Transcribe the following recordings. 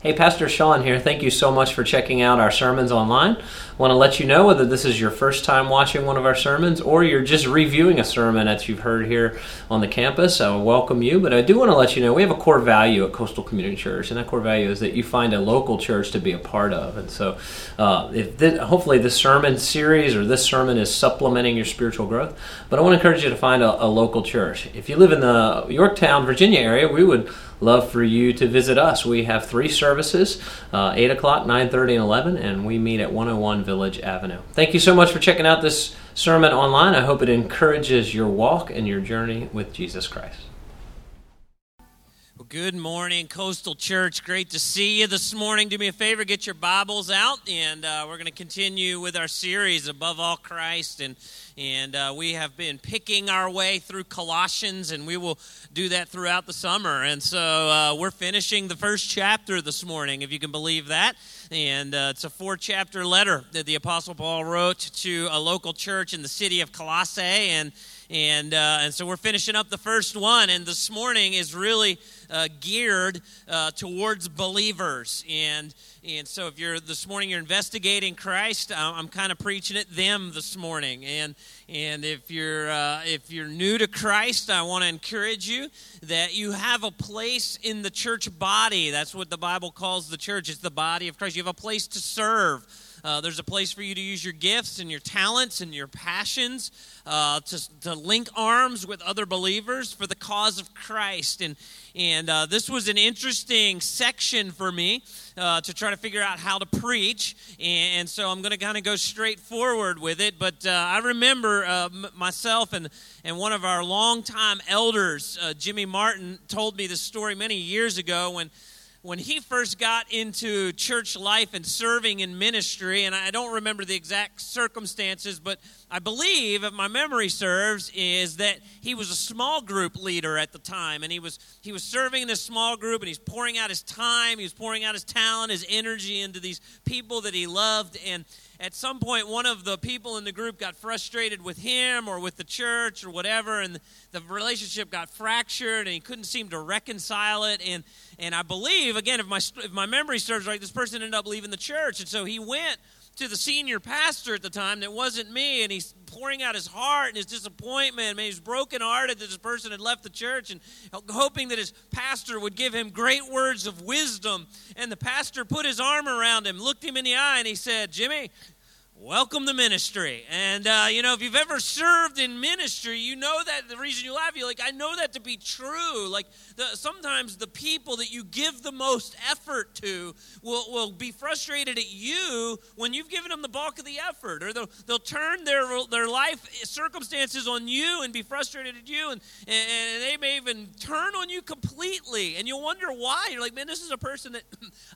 Hey, Pastor Sean here. Thank you so much for checking out our sermons online. I want to let you know whether this is your first time watching one of our sermons or you're just reviewing a sermon that you've heard here on the campus. I welcome you, but I do want to let you know we have a core value at Coastal Community Church, and that core value is that you find a local church to be a part of. And so hopefully this sermon series or this sermon is supplementing your spiritual growth, but I want to encourage you to find a local church. If you live in the Yorktown, Virginia area, we would love for you to visit us. We have three services, 8 o'clock, 9:30, and 11, and we meet at 101 Village Avenue. Thank you so much for checking out this sermon online. I hope it encourages your walk and your journey with Jesus Christ. Well, good morning, Coastal Church. Great to see you this morning. Do me a favor, get your Bibles out, and we're going to continue with our series, Above All Christ, and we have been picking our way through Colossians, and we will do that throughout the summer. And so we're finishing the first chapter this morning, if you can believe that. And it's a 4-chapter letter that the Apostle Paul wrote to a local church in the city of Colossae. And so we're finishing up the first one. And this morning is really geared towards believers. And so if you're this morning, you're investigating Christ, I'm kind of preaching at them this morning. And if you're new to Christ, I want to encourage you that you have a place in the church body. That's what the Bible calls the church. It's the body of Christ. You have a place to serve. There's a place for you to use your gifts and your talents and your passions to link arms with other believers for the cause of Christ. And this was an interesting section for me to try to figure out how to preach, and so I'm going to kind of go straight forward with it. But I remember myself and one of our longtime elders, Jimmy Martin, told me this story many years ago when he first got into church life and serving in ministry, and I don't remember the exact circumstances, but I believe, if my memory serves, is that he was a small group leader at the time, and he was serving in a small group, and he's pouring out his time, he was pouring out his talent, his energy into these people that he loved, and at some point, one of the people in the group got frustrated with him or with the church or whatever, and the relationship got fractured, and he couldn't seem to reconcile it. And I believe, again, if my memory serves right, this person ended up leaving the church. And so he went to the senior pastor at the time that wasn't me, and he's pouring out his heart and his disappointment. I mean, he was brokenhearted that this person had left the church and hoping that his pastor would give him great words of wisdom. And the pastor put his arm around him, looked him in the eye, and he said, "Jimmy, welcome to ministry." And, if you've ever served in ministry, you know that the reason you laugh, you're like, I know that to be true. Like, sometimes the people that you give the most effort to will be frustrated at you when you've given them the bulk of the effort. Or they'll turn their life circumstances on you and be frustrated at you. And they may even turn on you completely. And you'll wonder why. You're like, man, this is a person that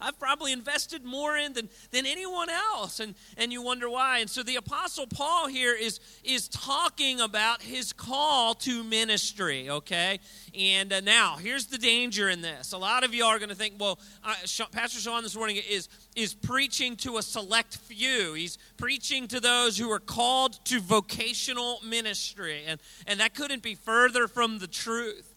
I've probably invested more in than anyone else. And you wonder why. And so the Apostle Paul here is talking about his call to ministry, okay? And now, here's the danger in this. A lot of you are going to think, well, Pastor Sean this morning is preaching to a select few. He's preaching to those who are called to vocational ministry. And that couldn't be further from the truth.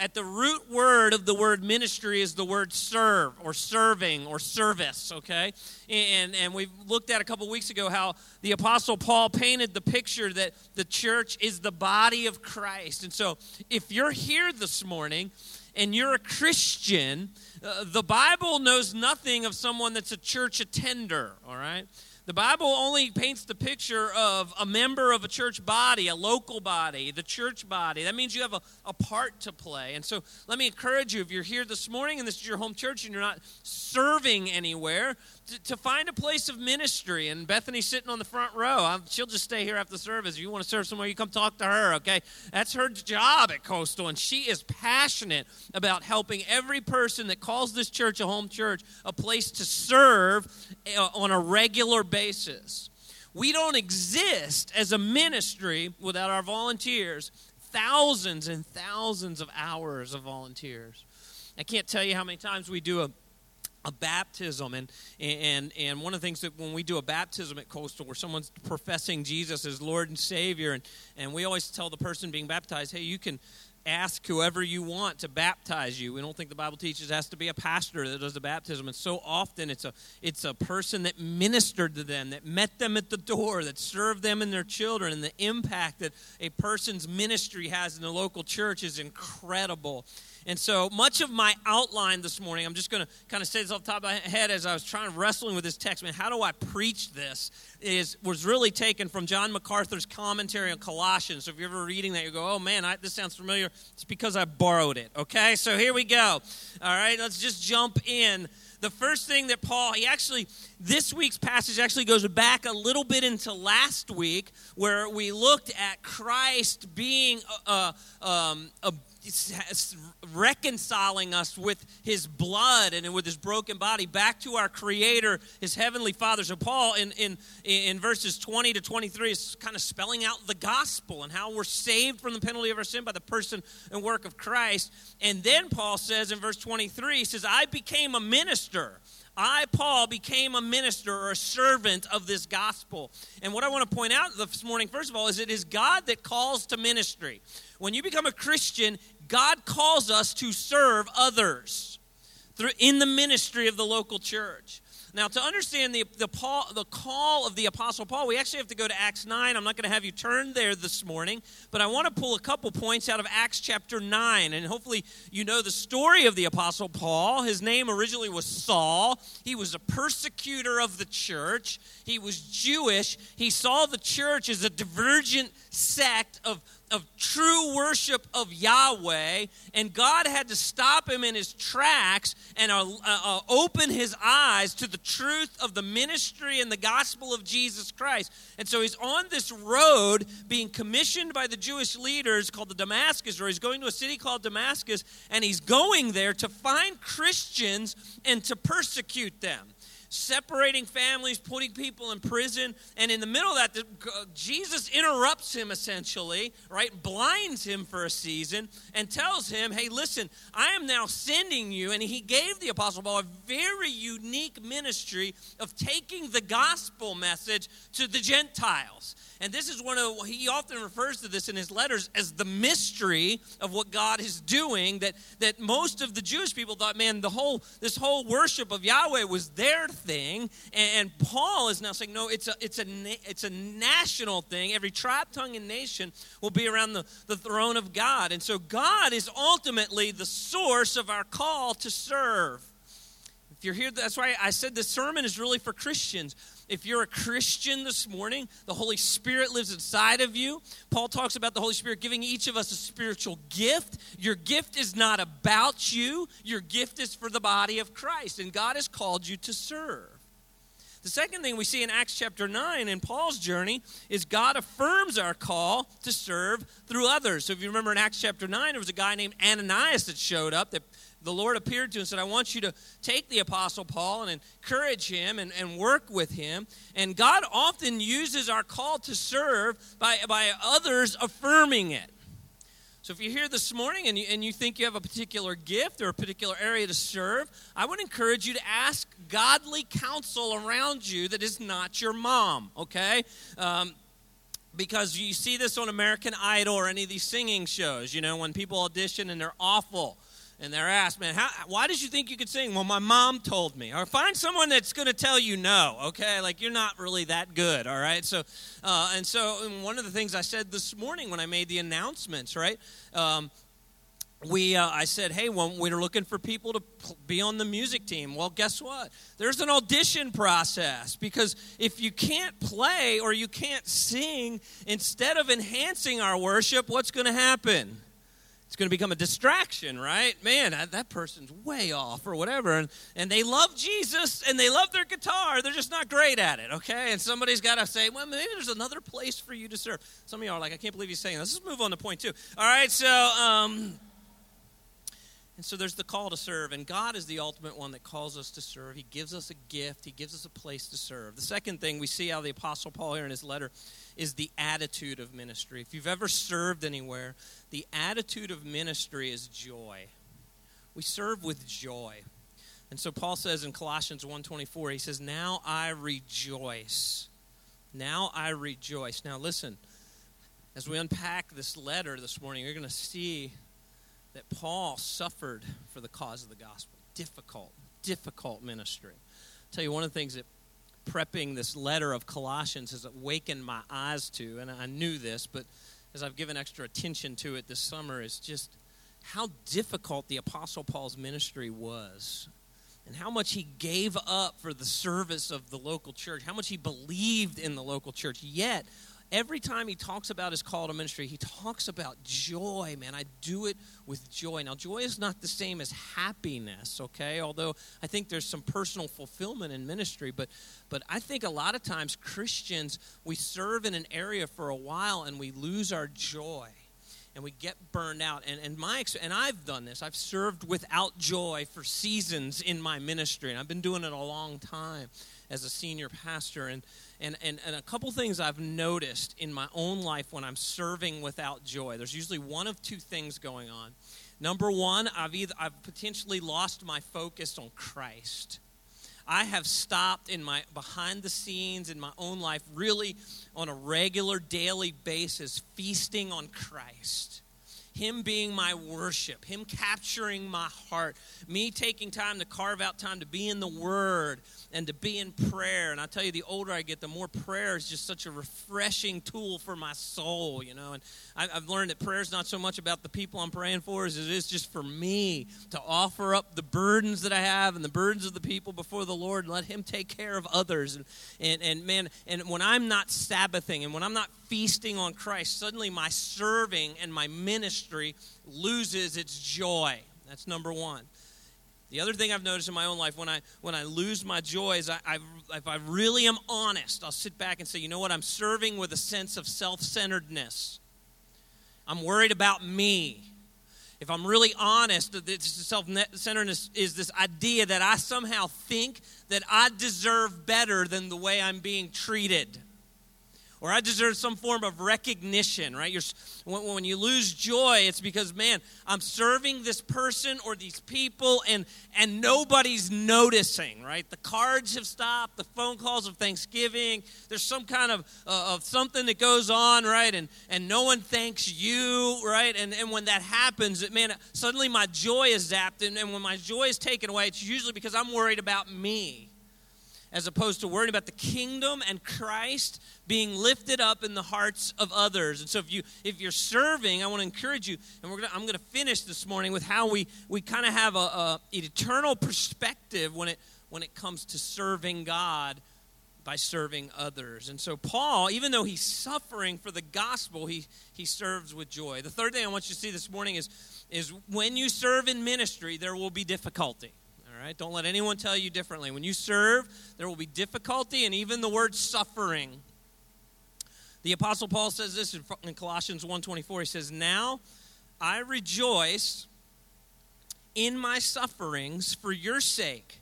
At the root word of the word ministry is the word serve or serving or service, okay? And we looked at a couple weeks ago how the Apostle Paul painted the picture that the church is the body of Christ. And so if you're here this morning and you're a Christian, the Bible knows nothing of someone that's a church attender, all right? The Bible only paints the picture of a member of a church body, a local body, the church body. That means you have a part to play. And so let me encourage you, if you're here this morning and this is your home church and you're not serving anywhere, to find a place of ministry. And Bethany's sitting on the front row. She'll just stay here after the service. If you want to serve somewhere, you come talk to her, okay? That's her job at Coastal, and she is passionate about helping every person that calls this church a home church a place to serve on a regular basis. We don't exist as a ministry without our volunteers, thousands and thousands of hours of volunteers. I can't tell you how many times we do a baptism, and one of the things that when we do a baptism at Coastal where someone's professing Jesus as Lord and Savior, and we always tell the person being baptized, hey, you can ask whoever you want to baptize you. We don't think the Bible teaches it has to be a pastor that does the baptism. And so often it's a person that ministered to them, that met them at the door, that served them and their children. And the impact that a person's ministry has in the local church is incredible. And so much of my outline this morning, I'm just going to kind of say this off the top of my head as I was trying to wrestling with this text, man, how do I preach this, was really taken from John MacArthur's commentary on Colossians. So if you're ever reading that, you go, oh man, this sounds familiar. It's because I borrowed it, okay? So here we go. All right, let's just jump in. The first thing that Paul, this week's passage actually goes back a little bit into last week where we looked at Christ being reconciling us with his blood and with his broken body back to our Creator, his Heavenly Father. So Paul in verses 20 to 23 is kind of spelling out the gospel and how we're saved from the penalty of our sin by the person and work of Christ. And then Paul says in verse 23, he says, I became a minister. I, Paul, became a minister or a servant of this gospel. And what I want to point out this morning, first of all, is it is God that calls to ministry. When you become a Christian, God calls us to serve others in the ministry of the local church. Now, to understand the call of the Apostle Paul, we actually have to go to Acts 9. I'm not going to have you turn there this morning, but I want to pull a couple points out of Acts chapter 9. And hopefully you know the story of the Apostle Paul. His name originally was Saul. He was a persecutor of the church. He was Jewish. He saw the church as a divergent sect of true worship of Yahweh, and God had to stop him in his tracks and open his eyes to the truth of the ministry and the gospel of Jesus Christ. And so he's on this road being commissioned by the Jewish leaders called the Damascus Road. He's going to a city called Damascus, and he's going there to find Christians and to persecute them, separating families, putting people in prison. And in the middle of that, Jesus interrupts him essentially, right? Blinds him for a season and tells him, hey, listen, I am now sending you. And he gave the Apostle Paul a very unique ministry of taking the gospel message to the Gentiles. And this is he often refers to this in his letters as the mystery of what God is doing, that most of the Jewish people thought, man, this whole worship of Yahweh was their thing. And Paul is now saying, no, it's a national thing. Every tribe, tongue, and nation will be around the throne of God. And so God is ultimately the source of our call to serve. If you're here, that's why I said this sermon is really for Christians. If you're a Christian this morning, the Holy Spirit lives inside of you. Paul talks about the Holy Spirit giving each of us a spiritual gift. Your gift is not about you. Your gift is for the body of Christ, and God has called you to serve. The second thing we see in Acts chapter 9 in Paul's journey is God affirms our call to serve through others. So if you remember in Acts chapter 9, there was a guy named Ananias that showed up that the Lord appeared to him and said, I want you to take the Apostle Paul and encourage him and work with him. And God often uses our call to serve by others affirming it. So if you're here this morning and you think you have a particular gift or a particular area to serve, I would encourage you to ask godly counsel around you that is not your mom, okay? Because you see this on American Idol or any of these singing shows, you know, when people audition and they're awful. And they're asked, man, why did you think you could sing? Well, my mom told me. Or find someone that's going to tell you no, okay? Like, you're not really that good, all right? So, and one of the things I said this morning when I made the announcements, right, I said, hey, well, we're looking for people to be on the music team. Well, guess what? There's an audition process, because if you can't play or you can't sing, instead of enhancing our worship, what's going to happen? It's going to become a distraction, right? Man, that person's way off or whatever. And they love Jesus and they love their guitar. They're just not great at it, okay? And somebody's got to say, well, maybe there's another place for you to serve. Some of y'all are like, I can't believe he's saying this. Let's move on to point two. All right, so and so there's the call to serve. And God is the ultimate one that calls us to serve. He gives us a gift. He gives us a place to serve. The second thing we see out of the Apostle Paul here in his letter is the attitude of ministry. If you've ever served anywhere, the attitude of ministry is joy. We serve with joy. And so Paul says in Colossians 1:24, he says, now I rejoice. Now I rejoice. Now listen, as we unpack this letter this morning, you're going to see that Paul suffered for the cause of the gospel. Difficult ministry. I'll tell you, one of the things that prepping this letter of Colossians has awakened my eyes to, and I knew this, but as I've given extra attention to it this summer, is just how difficult the Apostle Paul's ministry was and how much he gave up for the service of the local church, how much he believed in the local church. Yet, every time he talks about his call to ministry, he talks about joy, man. I do it with joy. Now, joy is not the same as happiness, okay? Although I think there's some personal fulfillment in ministry, but I think a lot of times Christians, we serve in an area for a while and we lose our joy. And we get burned out. And I've done this. I've served without joy for seasons in my ministry. And I've been doing it a long time as a senior pastor. And a couple things I've noticed in my own life when I'm serving without joy. There's usually one of two things going on. Number one, I've potentially lost my focus on Christ. I have stopped in my behind the scenes in my own life, really on a regular daily basis, feasting on Christ, him being my worship, him capturing my heart, me taking time to carve out time to be in the Word and to be in prayer. And I tell you, the older I get, the more prayer is just such a refreshing tool for my soul, you know. And I've learned that prayer is not so much about the people I'm praying for as it is just for me to offer up the burdens that I have and the burdens of the people before the Lord and let him take care of others. And when I'm not Sabbathing and when I'm not feasting on Christ, suddenly my serving and my ministry loses its joy. That's number one. The other thing I've noticed in my own life when I lose my joy is if I really am honest, I'll sit back and say, you know what, I'm serving with a sense of self-centeredness. I'm worried about me. If I'm really honest, self-centeredness is this idea that I somehow think that I deserve better than the way I'm being treated. Or I deserve some form of recognition, right? When you lose joy, it's because, man, I'm serving this person or these people and nobody's noticing, right? The cards have stopped, the phone calls of Thanksgiving. There's some kind of something that goes on, right? And no one thanks you, right? And when that happens, suddenly my joy is zapped. And when my joy is taken away, it's usually because I'm worried about me, as opposed to worrying about the kingdom and Christ being lifted up in the hearts of others. And so if you're serving, I want to encourage you, and I'm going to finish this morning with how we kind of have an eternal perspective when it comes to serving God by serving others. And so Paul, even though he's suffering for the gospel, he serves with joy. The third thing I want you to see this morning is when you serve in ministry, there will be difficulty. All right, don't let anyone tell you differently. When you serve, there will be difficulty and even the word suffering. The Apostle Paul says this in Colossians 1:24. He says, "Now I rejoice in my sufferings for your sake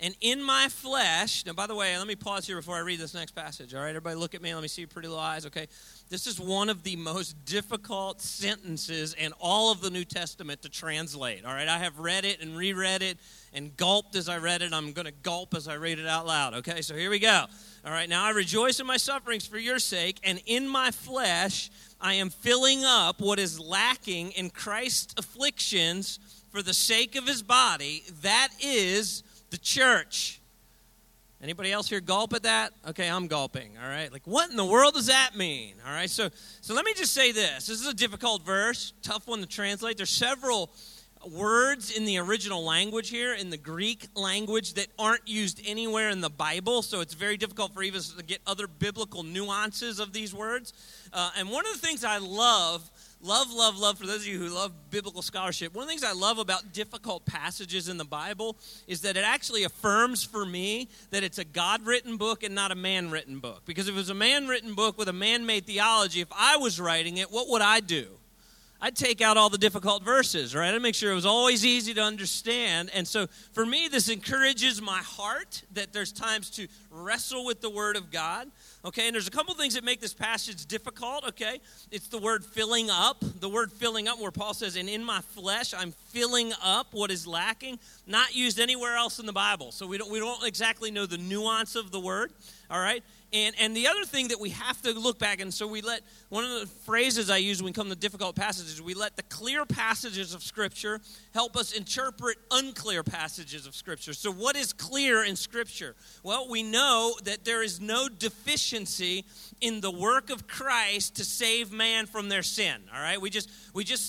and in my flesh." Now, by the way, let me pause here before I read this next passage. All right, everybody look at me. Let me see your pretty little eyes, okay? This is one of the most difficult sentences in all of the New Testament to translate, all right? I have read it and reread it and gulped as I read it. I'm going to gulp as I read it out loud, okay? So here we go. All right, "Now I rejoice in my sufferings for your sake, and in my flesh I am filling up what is lacking in Christ's afflictions for the sake of his body, that is the church." Anybody else here gulp at that? Okay, I'm gulping, all right? Like, what in the world does that mean? All right, so let me just say this. This is a difficult verse, tough one to translate. There's several words in the original language here, in the Greek language, that aren't used anywhere in the Bible, so it's very difficult for even to get other biblical nuances of these words. And one of the things I love, for those of you who love biblical scholarship, one of the things I love about difficult passages in the Bible is that it actually affirms for me that it's a God-written book and not a man-written book. Because if it was a man-written book with a man-made theology, if I was writing it, what would I do? I'd take out all the difficult verses, right? I'd make sure it was always easy to understand. And so for me, this encourages my heart that there's times to wrestle with the Word of God. Okay, and there's a couple things that make this passage difficult, okay? It's the word filling up. The word filling up where Paul says, "And in my flesh I'm filling up what is lacking," not used anywhere else in the Bible. So we don't exactly know the nuance of the word, all right? And the other thing that we have to look back, and so we let, one of the phrases I use when we come to difficult passages, passages. We let the clear passages of Scripture help us interpret unclear passages of Scripture. So what is clear in Scripture? Well, we know that there is no deficiency in the work of Christ to save man from their sin, all right? We just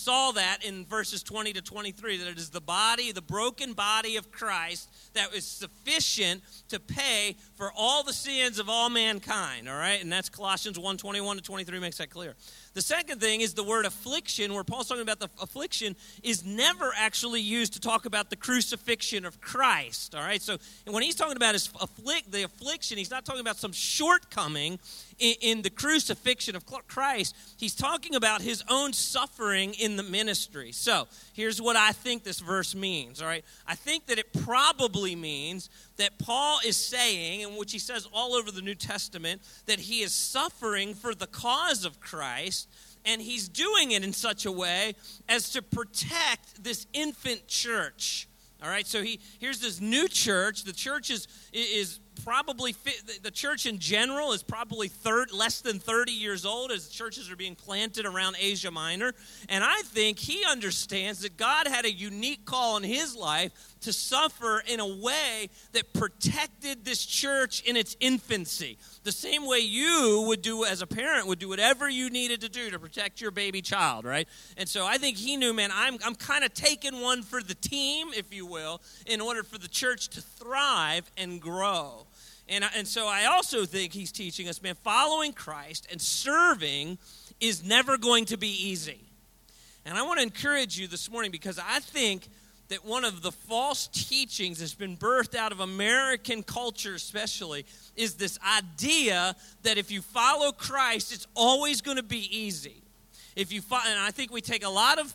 saw that in verses 20 to 23, that it is the body, the broken body of Christ that is sufficient to pay for all the sins of all mankind, all right? And that's Colossians 1:21 to 23 makes that clear. The second thing is the word affliction, where Paul's talking about the affliction, is never actually used to talk about the crucifixion of Christ, all right? So when he's talking about his affliction, he's not talking about some shortcoming in the crucifixion of Christ. He's talking about his own suffering in the ministry. So here's what I think this verse means, all right? I think that it probably means that Paul is saying, and which he says all over the New Testament, that he is suffering for the cause of Christ, and he's doing it in such a way as to protect this infant church. All right, so here's this new church. The church is probably, the church in general is probably less than 30 years old, as churches are being planted around Asia Minor. And I think he understands that God had a unique call in his life to suffer in a way that protected this church in its infancy. The same way you would do as a parent, would do whatever you needed to do to protect your baby child, right? And so I think he knew, man, I'm kind of taking one for the team, if you will, in order for the church to thrive and grow. And so I also think he's teaching us, man, following Christ and serving is never going to be easy. And I want to encourage you this morning, because I think that one of the false teachings that's been birthed out of American culture especially is this idea that if you follow Christ, it's always going to be easy. And I think we take a lot of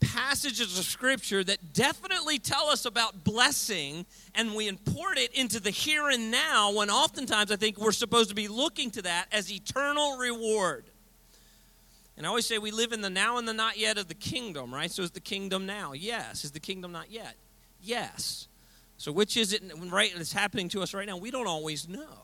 passages of Scripture that definitely tell us about blessing, and we import it into the here and now, when oftentimes I think we're supposed to be looking to that as eternal reward. And I always say we live in the now and the not yet of the kingdom, right? So is the kingdom now? Yes. Is the kingdom not yet? Yes. So which is it, right, that's happening to us right now? We don't always know.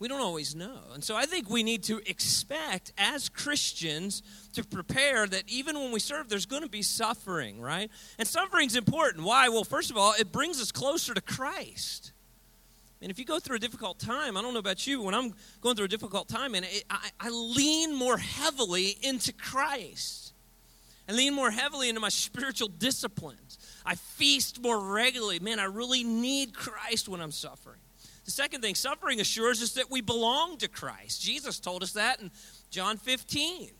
We don't always know. And so I think we need to expect as Christians to prepare that even when we serve, there's going to be suffering, right? And suffering's important. Why? Well, first of all, it brings us closer to Christ. And if you go through a difficult time, I don't know about you, but when I'm going through a difficult time, and I lean more heavily into Christ. I lean more heavily into my spiritual disciplines. I feast more regularly. Man, I really need Christ when I'm suffering. The second thing, suffering assures us that we belong to Christ. Jesus told us that in John 15.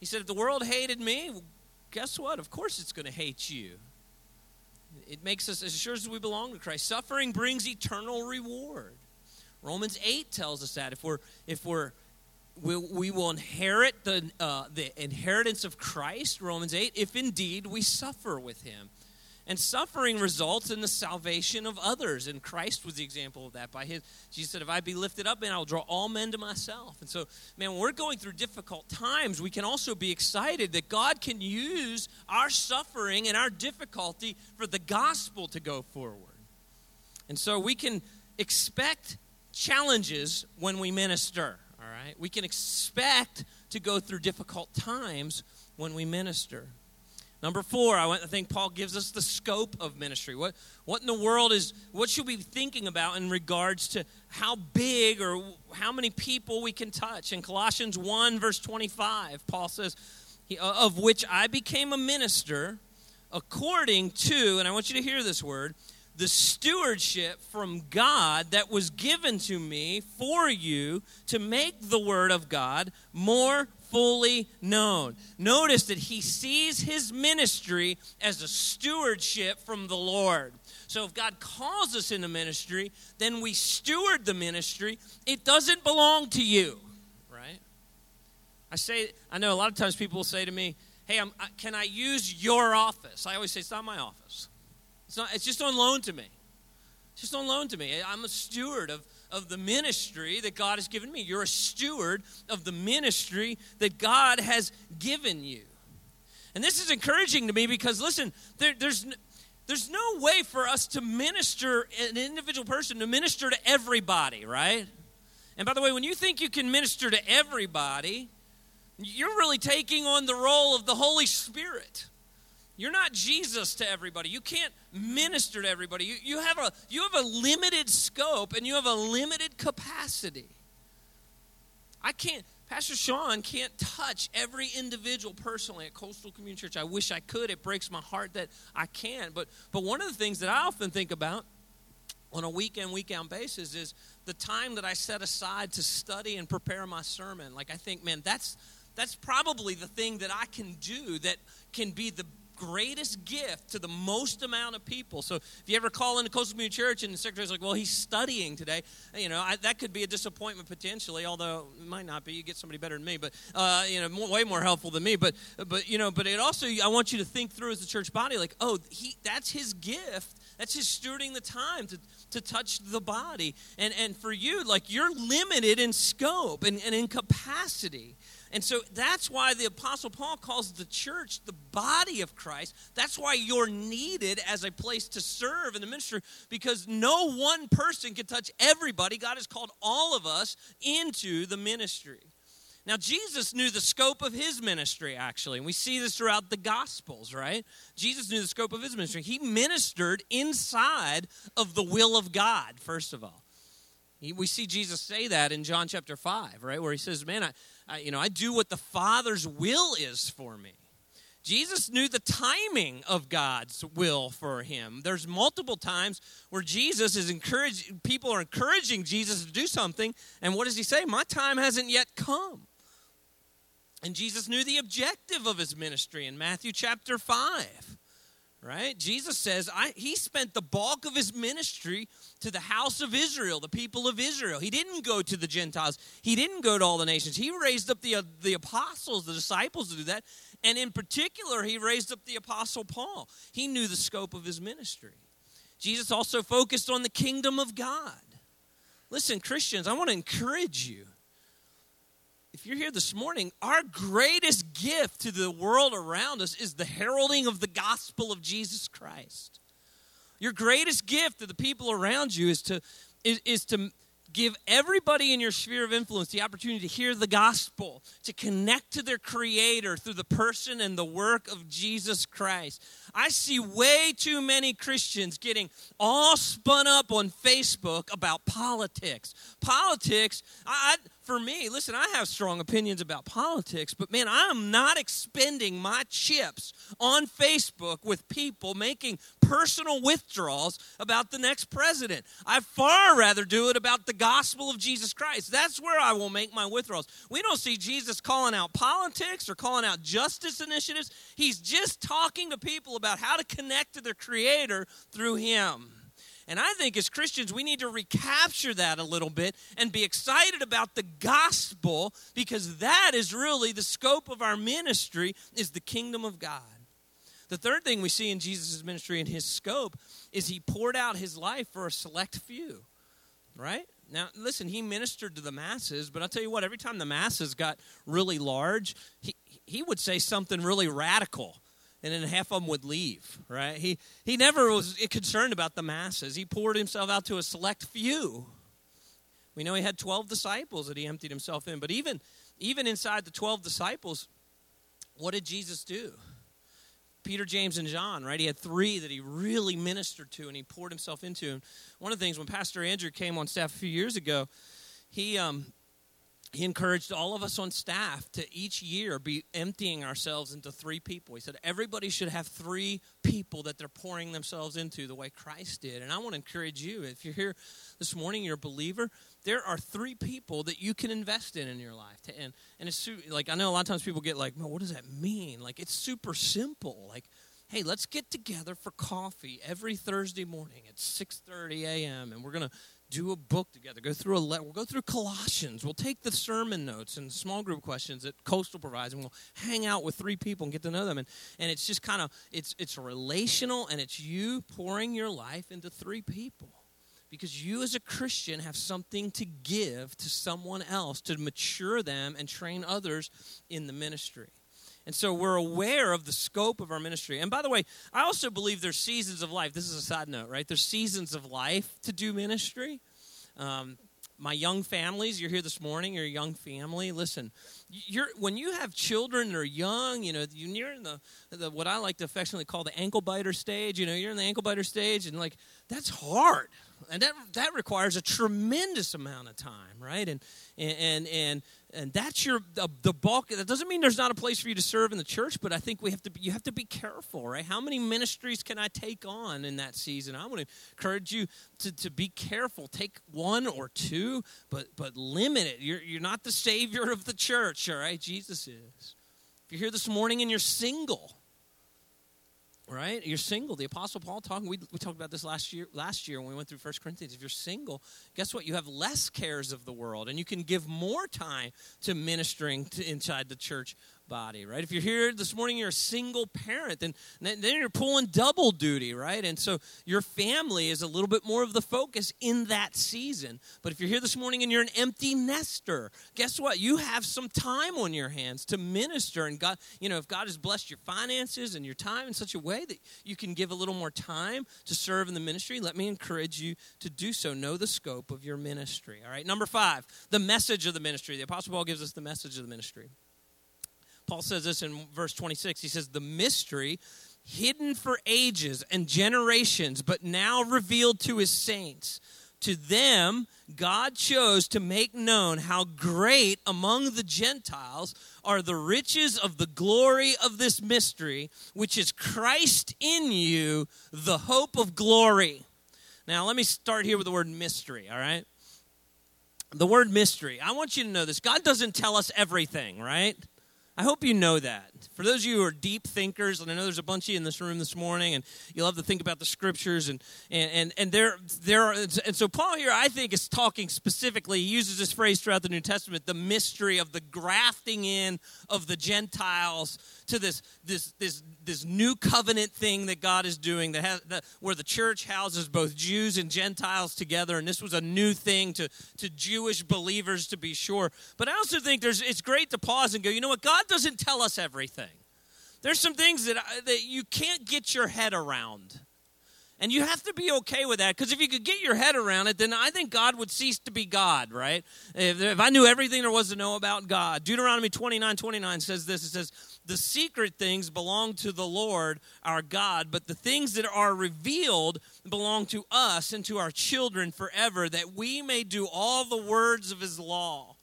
He said, if the world hated me, well, guess what? Of course it's going to hate you. It makes us, as sure as we belong to Christ. Suffering brings eternal reward. Romans 8 tells us that we will inherit the inheritance of Christ. Romans 8, if indeed we suffer with Him, and suffering results in the salvation of others. And Christ was the example of that. Jesus said, "If I be lifted up, man, I will draw all men to myself." And so, man, when we're going through difficult times, we can also be excited that God can use our suffering and our difficulty for the gospel to go forward. And so, we can expect challenges when we minister. All right, we can expect to go through difficult times when we minister. Number four, I think Paul gives us the scope of ministry. What in the world is, what should we be thinking about in regards to how big or how many people we can touch? In Colossians 1, verse 25, Paul says, of which I became a minister according to, and I want you to hear this word, the stewardship from God that was given to me for you to make the word of God more fully known. Notice that he sees his ministry as a stewardship from the Lord. So if God calls us into ministry, then we steward the ministry. It doesn't belong to you, right? I know a lot of times people will say to me, "Hey, can I use your office?" I always say, "It's not my office. It's just on loan to me. It's just on loan to me. I'm a steward of the ministry that God has given me." You're a steward of the ministry that God has given you. And this is encouraging to me because, listen, there's no way for us to minister, an individual person, to minister to everybody, right? And by the way, when you think you can minister to everybody, You're really taking on the role of the Holy Spirit. You're not Jesus to everybody. You can't minister to everybody. You have a limited scope and you have a limited capacity. Pastor Sean can't touch every individual personally at Coastal Community Church. I wish I could. It breaks my heart that I can. But one of the things that I often think about on a week-in, week-out basis is the time that I set aside to study and prepare my sermon. Like, I think, man, that's probably the thing that I can do that can be the greatest gift to the most amount of people. So if you ever call into Coastal Community Church and the secretary's like, well, he's studying today, you know, that could be a disappointment potentially, although it might not be. You get somebody better than me, but, way more helpful than me. But it also, I want you to think through as the church body, like, oh, that's his gift. That's his stewarding the time to touch the body. And for you, like, you're limited in scope and in capacity. And so that's why the Apostle Paul calls the church the body of Christ. That's why you're needed as a place to serve in the ministry, because no one person can touch everybody. God has called all of us into the ministry. Now, Jesus knew the scope of his ministry, actually. And we see this throughout the Gospels, right? Jesus knew the scope of his ministry. He ministered inside of the will of God, first of all. We see Jesus say that in John chapter 5, right, where he says, man, I do what the Father's will is for me. Jesus knew the timing of God's will for him. There's multiple times where people are encouraging Jesus to do something, and what does he say? My time hasn't yet come. And Jesus knew the objective of his ministry in Matthew chapter 5. Right? Jesus says he spent the bulk of his ministry to the house of Israel, the people of Israel. He didn't go to the Gentiles. He didn't go to all the nations. He raised up the apostles, the disciples to do that. And in particular, he raised up the Apostle Paul. He knew the scope of his ministry. Jesus also focused on the kingdom of God. Listen, Christians, I want to encourage you. If you're here this morning, our greatest gift to the world around us is the heralding of the gospel of Jesus Christ. Your greatest gift to the people around you is to give everybody in your sphere of influence the opportunity to hear the gospel, to connect to their Creator through the person and the work of Jesus Christ. I see way too many Christians getting all spun up on Facebook about politics. For me, listen, I have strong opinions about politics, but man, I am not expending my chips on Facebook with people making personal withdrawals about the next president. I'd far rather do it about the gospel of Jesus Christ. That's where I will make my withdrawals. We don't see Jesus calling out politics or calling out justice initiatives. He's just talking to people about how to connect to their Creator through him. And I think as Christians, we need to recapture that a little bit and be excited about the gospel, because that is really the scope of our ministry, is the kingdom of God. The third thing we see in Jesus' ministry and his scope is he poured out his life for a select few, right? Now, listen, he ministered to the masses, but I'll tell you what, every time the masses got really large, he would say something really radical. And then half of them would leave, right? He never was concerned about the masses. He poured himself out to a select few. We know he had 12 disciples that he emptied himself in. But even inside the 12 disciples, what did Jesus do? Peter, James, and John, right? He had three that he really ministered to and he poured himself into. And one of the things, when Pastor Andrew came on staff a few years ago, He encouraged all of us on staff to each year be emptying ourselves into three people. He said everybody should have three people that they're pouring themselves into the way Christ did. And I want to encourage you, if you're here this morning, you're a believer, there are three people that you can invest in your life. And it's like, I know a lot of times people get like, man, what does that mean? Like, it's super simple. Like, hey, let's get together for coffee every Thursday morning at 6:30 a.m. and we're going to do a book together, we'll go through Colossians, we'll take the sermon notes and small group questions that Coastal provides, and we'll hang out with three people and get to know them. And it's just kind of, it's relational, and it's you pouring your life into three people. Because you as a Christian have something to give to someone else to mature them and train others in the ministry. And so we're aware of the scope of our ministry. And by the way, I also believe there's seasons of life. This is a side note, right? There's seasons of life to do ministry. My young families, you're here this morning, you're a young family. Listen, when you have children that are young, you know, you're in the what I like to affectionately call the ankle-biter stage. You know, you're in the ankle-biter stage, and, like, that's hard. And that requires a tremendous amount of time, right? And that's the bulk. That doesn't mean there's not a place for you to serve in the church, but I think you have to be careful, right? How many ministries can I take on in that season? I want to encourage you to be careful. Take one or two, but limit it. You're not the savior of the church, all right? Jesus is. If you're here this morning and you're single, right? You're single. The Apostle Paul we talked about this last year when we went through 1 Corinthians. If you're single, guess what? You have less cares of the world, and you can give more time to ministering inside the church body, right? If you're here this morning, you're a single parent, then you're pulling double duty, right? And so your family is a little bit more of the focus in that season. But if you're here this morning and you're an empty nester, guess what? You have some time on your hands to minister, and God, you know, if God has blessed your finances and your time in such a way that you can give a little more time to serve in the ministry, let me encourage you to do so. Know the scope of your ministry, all right? Number 5, the message of the ministry. The Apostle Paul gives us the message of the ministry. Paul says this in verse 26. He says, the mystery hidden for ages and generations, but now revealed to his saints. To them, God chose to make known how great among the Gentiles are the riches of the glory of this mystery, which is Christ in you, the hope of glory. Now, let me start here with the word mystery, all right? The word mystery. I want you to know this. God doesn't tell us everything, right? I hope you know that. For those of you who are deep thinkers, and I know there's a bunch of you in this room this morning, and you love to think about the Scriptures, and so Paul here, I think, is talking specifically. He uses this phrase throughout the New Testament: the mystery of the grafting in of the Gentiles to this new covenant thing that God is doing, where the church houses both Jews and Gentiles together, and this was a new thing to Jewish believers, to be sure. But I also think it's great to pause and go, you know what? God doesn't tell us everything. There's some things that you can't get your head around. And you have to be okay with that, because if you could get your head around it, then I think God would cease to be God, right? If I knew everything there was to know about God. Deuteronomy 29:29 says this. It says, the secret things belong to the Lord our God, but the things that are revealed belong to us and to our children forever, that we may do all the words of his law.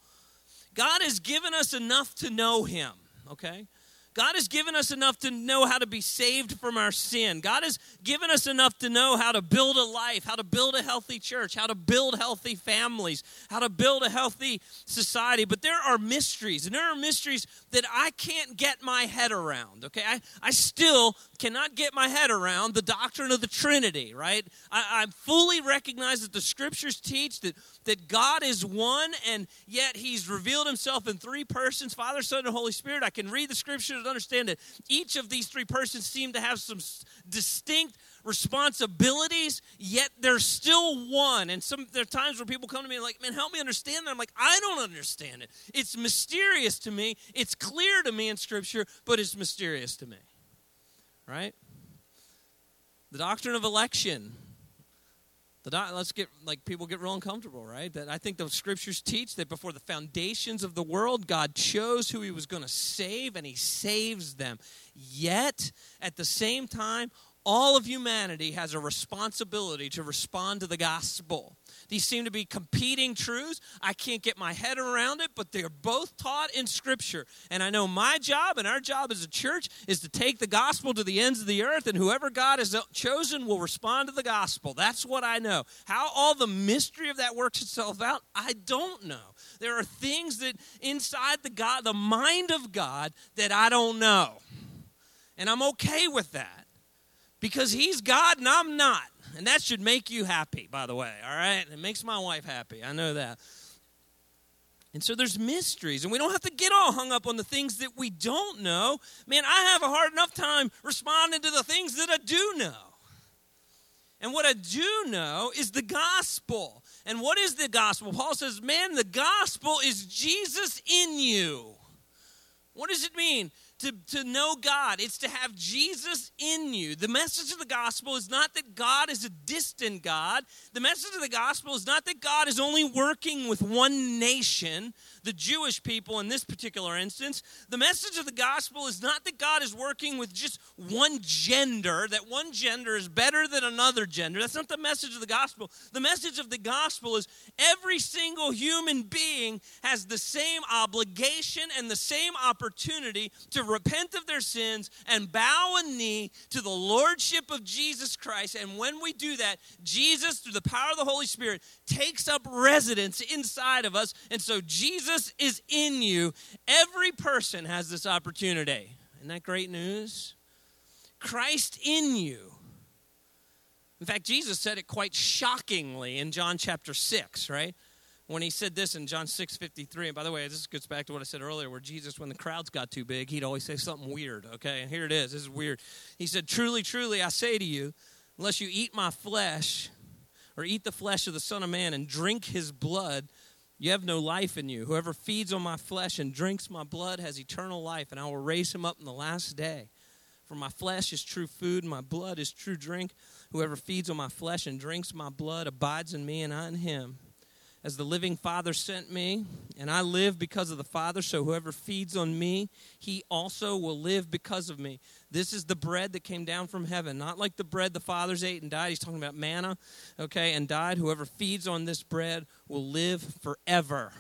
God has given us enough to know him, okay? God has given us enough to know how to be saved from our sin. God has given us enough to know how to build a life, how to build a healthy church, how to build healthy families, how to build a healthy society. But there are mysteries, and there are mysteries that I can't get my head around, okay? I still cannot get my head around the doctrine of the Trinity, right? I fully recognize that the Scriptures teach that God is one, and yet he's revealed himself in three persons, Father, Son, and Holy Spirit. I can read the Scriptures to understand that each of these three persons seem to have some distinct responsibilities, yet they're still one. And there are times where people come to me and like, man, help me understand that. I'm like, I don't understand it. It's mysterious to me. It's clear to me in Scripture, but it's mysterious to me, right? The doctrine of election. Let's get, like, people get real uncomfortable, right? That I think the Scriptures teach that before the foundations of the world, God chose who he was going to save, and he saves them. Yet, at the same time, all of humanity has a responsibility to respond to the gospel. These seem to be competing truths. I can't get my head around it, but they're both taught in Scripture. And I know my job and our job as a church is to take the gospel to the ends of the earth, and whoever God has chosen will respond to the gospel. That's what I know. How all the mystery of that works itself out, I don't know. There are things that inside the mind of God that I don't know. And I'm okay with that. Because he's God and I'm not. And that should make you happy, by the way, all right? It makes my wife happy. I know that. And so there's mysteries, and we don't have to get all hung up on the things that we don't know. Man, I have a hard enough time responding to the things that I do know. And what I do know is the gospel. And what is the gospel? Paul says, man, the gospel is Jesus in you. What does it mean? to know God. It's to have Jesus in you. The message of the gospel is not that God is a distant God. The message of the gospel is not that God is only working with one nation, the Jewish people in this particular instance. The message of the gospel is not that God is working with just one gender, that one gender is better than another gender. That's not the message of the gospel. The message of the gospel is every single human being has the same obligation and the same opportunity to repent of their sins and bow a knee to the lordship of Jesus Christ. And when we do that, Jesus, through the power of the Holy Spirit, takes up residence inside of us. And so Jesus is in you. Every person has this opportunity. Isn't that great news? Christ in you. In fact, Jesus said it quite shockingly in John chapter 6, right? When he said this in John 6:53, and by the way, this gets back to what I said earlier, where Jesus, when the crowds got too big, he'd always say something weird, okay? And here it is. This is weird. He said, "Truly, truly, I say to you, unless you eat my flesh or eat the flesh of the Son of Man and drink his blood, you have no life in you. Whoever feeds on my flesh and drinks my blood has eternal life, and I will raise him up in the last day. For my flesh is true food, my blood is true drink. Whoever feeds on my flesh and drinks my blood abides in me and I in him. As the living Father sent me, and I live because of the Father, so whoever feeds on me, he also will live because of me. This is the bread that came down from heaven, not like the bread the fathers ate and died." He's talking about manna, okay, and died. "Whoever feeds on this bread will live forever."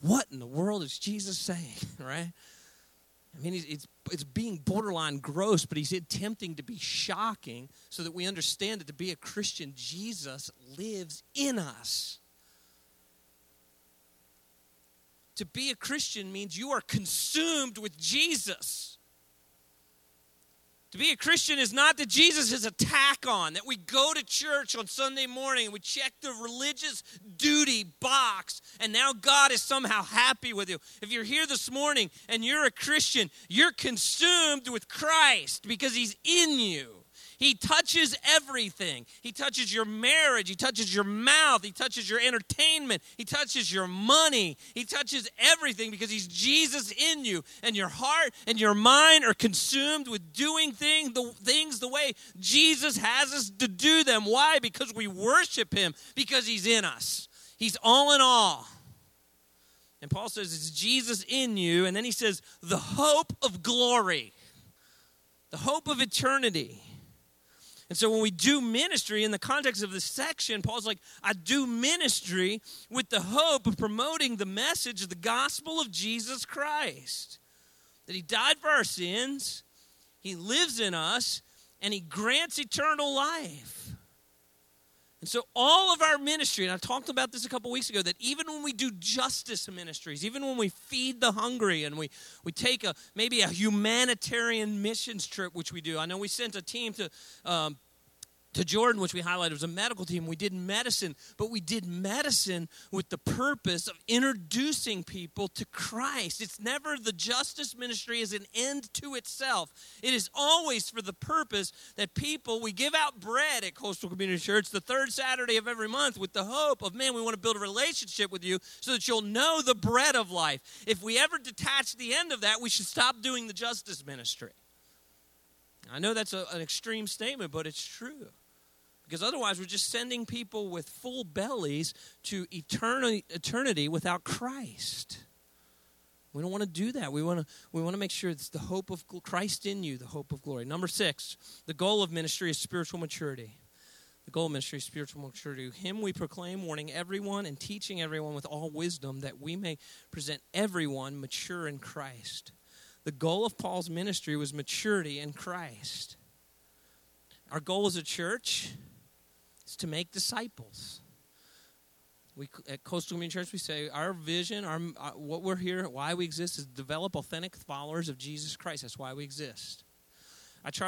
What in the world is Jesus saying, right? I mean, it's being borderline gross, but he's attempting to be shocking so that we understand that to be a Christian, Jesus lives in us. To be a Christian means you are consumed with Jesus. To be a Christian is not that Jesus is a tack on, that we go to church on Sunday morning and we check the religious duty box and now God is somehow happy with you. If you're here this morning and you're a Christian, you're consumed with Christ because he's in you. He touches everything. He touches your marriage. He touches your mouth. He touches your entertainment. He touches your money. He touches everything because he's Jesus in you. And your heart and your mind are consumed with doing things the way Jesus has us to do them. Why? Because we worship him. Because he's in us. He's all in all. And Paul says it's Jesus in you. And then he says the hope of glory. The hope of eternity. And so when we do ministry, in the context of this section, Paul's like, I do ministry with the hope of promoting the message of the gospel of Jesus Christ. That he died for our sins, he lives in us, and he grants eternal life. And so all of our ministry, and I talked about this a couple weeks ago, that even when we do justice ministries, even when we feed the hungry and we take maybe a humanitarian missions trip, which we do. I know we sent a team to Jordan, which we highlighted. It was a medical team. We did medicine, but we did medicine with the purpose of introducing people to Christ. It's never the justice ministry as an end to itself. It is always for the purpose that people, we give out bread at Coastal Community Church the third Saturday of every month with the hope of, man, we want to build a relationship with you so that you'll know the bread of life. If we ever detach the end of that, we should stop doing the justice ministry. I know that's an extreme statement, but it's true. Because otherwise, we're just sending people with full bellies to eternity without Christ. We don't want to do that. We want to make sure it's the hope of Christ in you, the hope of glory. Number 6, the goal of ministry is spiritual maturity. The goal of ministry is spiritual maturity. Him we proclaim, warning everyone and teaching everyone with all wisdom, that we may present everyone mature in Christ. The goal of Paul's ministry was maturity in Christ. Our goal as a church is to make disciples. We at Coastal Community Church, we say our vision, what we're here, why we exist, is to develop authentic followers of Jesus Christ. That's why we exist.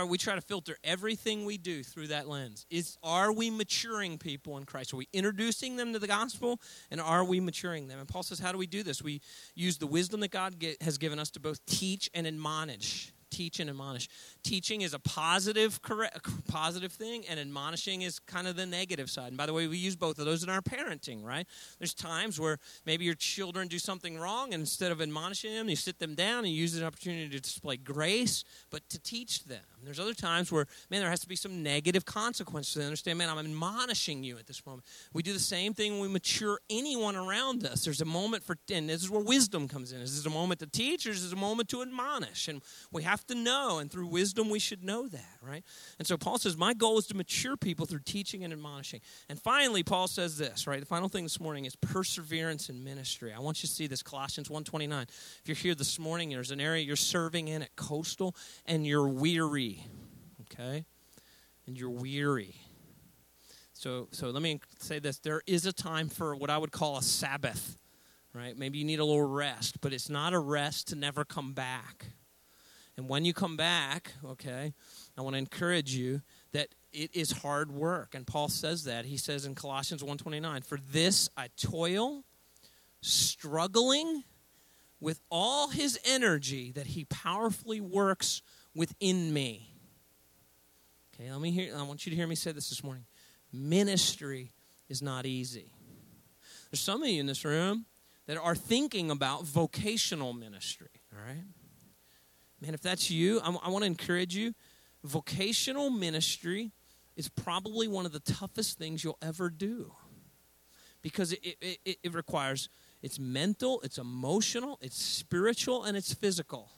We try to filter everything we do through that lens. Are we maturing people in Christ? Are we introducing them to the gospel, and are we maturing them? And Paul says, how do we do this? We use the wisdom that God has given us to both teach and admonish teach and admonish. Teaching is a positive thing, and admonishing is kind of the negative side. And by the way, we use both of those in our parenting, right? There's times where maybe your children do something wrong, and instead of admonishing them, you sit them down and use an opportunity to display grace, but to teach them. There's other times where, man, there has to be some negative consequences. They understand, man, I'm admonishing you at this moment. We do the same thing when we mature anyone around us. There's a moment for, and this is where wisdom comes in. This is a moment to teach, or this is a moment to admonish. And we have to know, and through wisdom we should know that, right? And so Paul says, my goal is to mature people through teaching and admonishing. And finally, Paul says this, right? The final thing this morning is perseverance in ministry. I want you to see this, Colossians 1:29. If you're here this morning, there's an area you're serving in at Coastal, and you're weary. Okay? And you're weary. So let me say this. There is a time for what I would call a Sabbath, right? Maybe you need a little rest, but it's not a rest to never come back. And when you come back, okay, I want to encourage you that it is hard work. And Paul says that. He says in Colossians 1:29, for this I toil, struggling with all his energy that he powerfully works within me. Okay, I want you to hear me say this morning. Ministry is not easy. There's some of you in this room that are thinking about vocational ministry, all right? Man, if that's you, I want to encourage you. Vocational ministry is probably one of the toughest things you'll ever do because it requires, it's mental, it's emotional, it's spiritual, and it's physical.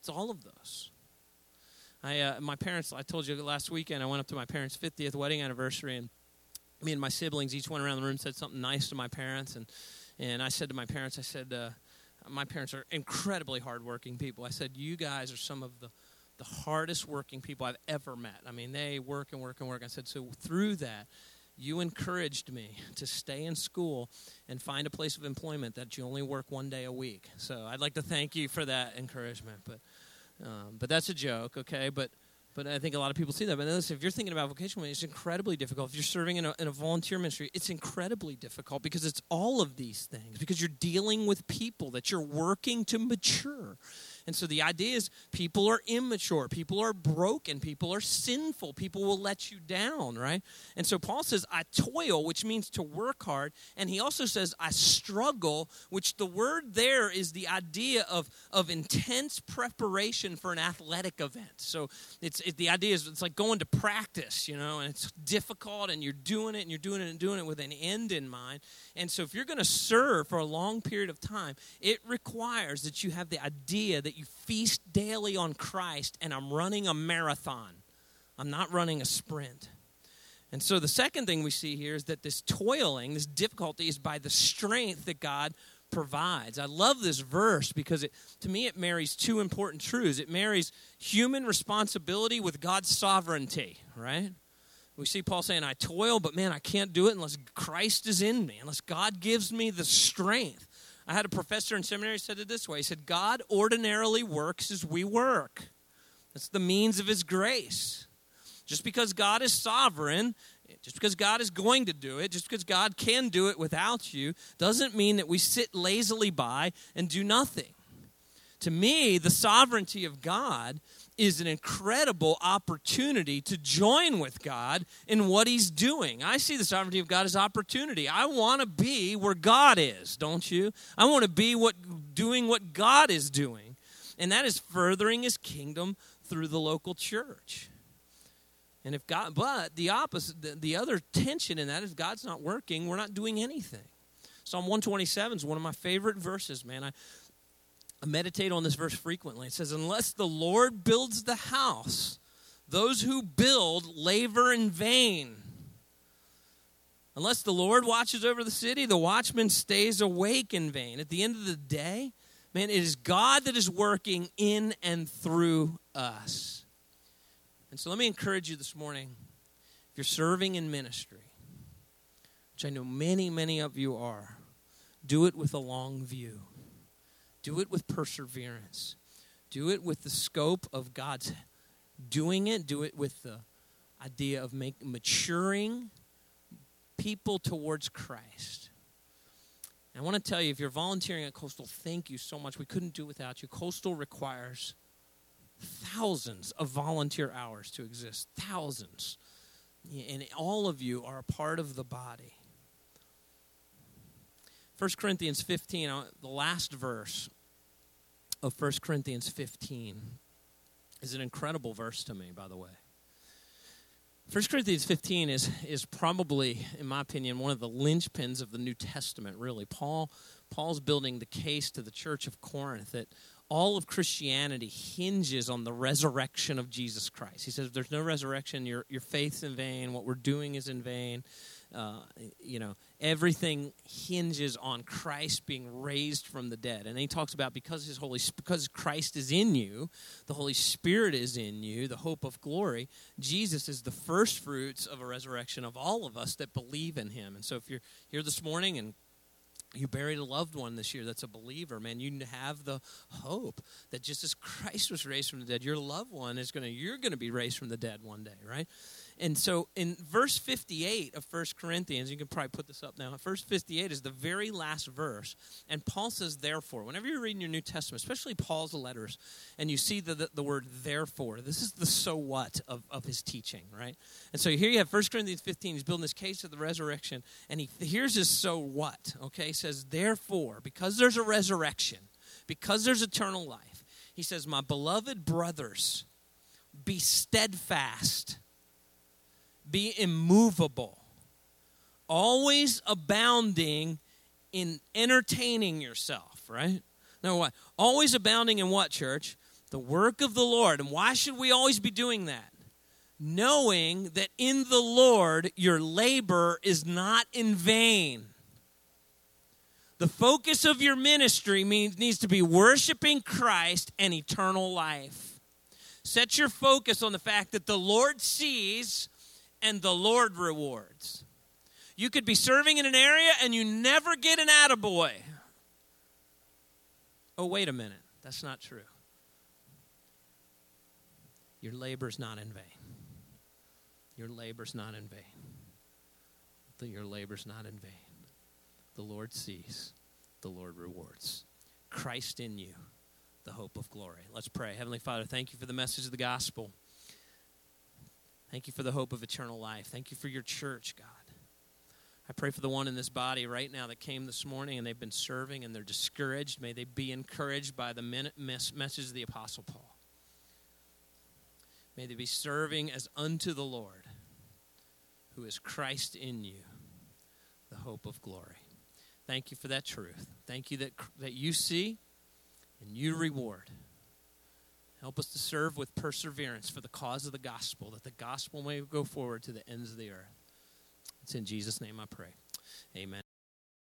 It's all of those. My parents, I told you last weekend, I went up to my parents' 50th wedding anniversary, and me and my siblings, each one around the room, said something nice to my parents. And I said to my parents, my parents are incredibly hardworking people. I said, you guys are some of the hardest working people I've ever met. I mean, they work and work and work. I said, so through that, you encouraged me to stay in school and find a place of employment that you only work one day a week. So I'd like to thank you for that encouragement. But that's a joke, okay? But I think a lot of people see that. But listen, if you're thinking about vocational ministry, it's incredibly difficult. If you're serving in a volunteer ministry, it's incredibly difficult because it's all of these things, because you're dealing with people that you're working to mature. And so the idea is people are immature, people are broken, people are sinful, people will let you down, right? And so Paul says, I toil, which means to work hard, and he also says, I struggle, which the word there is the idea of intense preparation for an athletic event. So the idea is it's like going to practice, you know, and it's difficult, and you're doing it, and you're doing it, and doing it with an end in mind. And so if you're going to serve for a long period of time, it requires that you have the idea that you feast daily on Christ, and I'm running a marathon. I'm not running a sprint. And so the second thing we see here is that this toiling, this difficulty, is by the strength that God provides. I love this verse because to me it marries two important truths. It marries human responsibility with God's sovereignty, right? We see Paul saying, I toil, but man, I can't do it unless Christ is in me, unless God gives me the strength. I had a professor in seminary who said it this way. He said, God ordinarily works as we work. That's the means of his grace. Just because God is sovereign, just because God is going to do it, just because God can do it without you, doesn't mean that we sit lazily by and do nothing. To me, the sovereignty of God is an incredible opportunity to join with God in what he's doing. I see the sovereignty of God as opportunity. I want to be where God is, don't you? I want to be doing what God is doing, and that is furthering his kingdom through the local church. And if God, but the opposite, the other tension in that is God's not working, we're not doing anything. Psalm 127 is one of my favorite verses, man. I meditate on this verse frequently. It says, unless the Lord builds the house, those who build labor in vain. Unless the Lord watches over the city, the watchman stays awake in vain. At the end of the day, man, it is God that is working in and through us. And so let me encourage you this morning, if you're serving in ministry, which I know many, many of you are, do it with a long view. Do it with perseverance. Do it with the scope of God's doing it. Do it with the idea of maturing people towards Christ. And I want to tell you, if you're volunteering at Coastal, thank you so much. We couldn't do it without you. Coastal requires thousands of volunteer hours to exist, thousands. And all of you are a part of the body. 1 Corinthians 15, the last verse of 1 Corinthians 15 is an incredible verse to me, by the way. 1 Corinthians 15 is probably, in my opinion, one of the linchpins of the New Testament, really. Paul's building the case to the church of Corinth that all of Christianity hinges on the resurrection of Jesus Christ. He says, if there's no resurrection, your faith's in vain, what we're doing is in vain. Everything hinges on Christ being raised from the dead. And he talks about because Christ is in you, the Holy Spirit is in you, the hope of glory. Jesus is the first fruits of a resurrection of all of us that believe in him. And so if you're here this morning and you buried a loved one this year that's a believer, man, you have the hope that just as Christ was raised from the dead, your loved one you're going to be raised from the dead one day, right? And so in verse 58 of 1 Corinthians, you can probably put this up now. Verse 58 is the very last verse. And Paul says, therefore. Whenever you're reading your New Testament, especially Paul's letters, and you see the word therefore, this is the so what of his teaching, right? And so here you have 1 Corinthians 15. He's building this case of the resurrection. And here's his so what, okay? He says, therefore, because there's a resurrection, because there's eternal life, he says, my beloved brothers, be steadfast. Be immovable, always abounding in entertaining yourself, right? Now what? Always abounding in what, church? The work of the Lord. And why should we always be doing that? Knowing that in the Lord your labor is not in vain. The focus of your ministry needs to be worshiping Christ and eternal life. Set your focus on the fact that the Lord sees and the Lord rewards. You could be serving in an area and you never get an attaboy. Oh, wait a minute. That's not true. Your labor's not in vain. Your labor's not in vain. Your labor's not in vain. The Lord sees. The Lord rewards. Christ in you, the hope of glory. Let's pray. Heavenly Father, thank you for the message of the gospel. Thank you for the hope of eternal life. Thank you for your church, God. I pray for the one in this body right now that came this morning and they've been serving and they're discouraged. May they be encouraged by the message of the Apostle Paul. May they be serving as unto the Lord, who is Christ in you, the hope of glory. Thank you for that truth. Thank you that you see and you reward. Help us to serve with perseverance for the cause of the gospel, that the gospel may go forward to the ends of the earth. It's in Jesus' name I pray. Amen.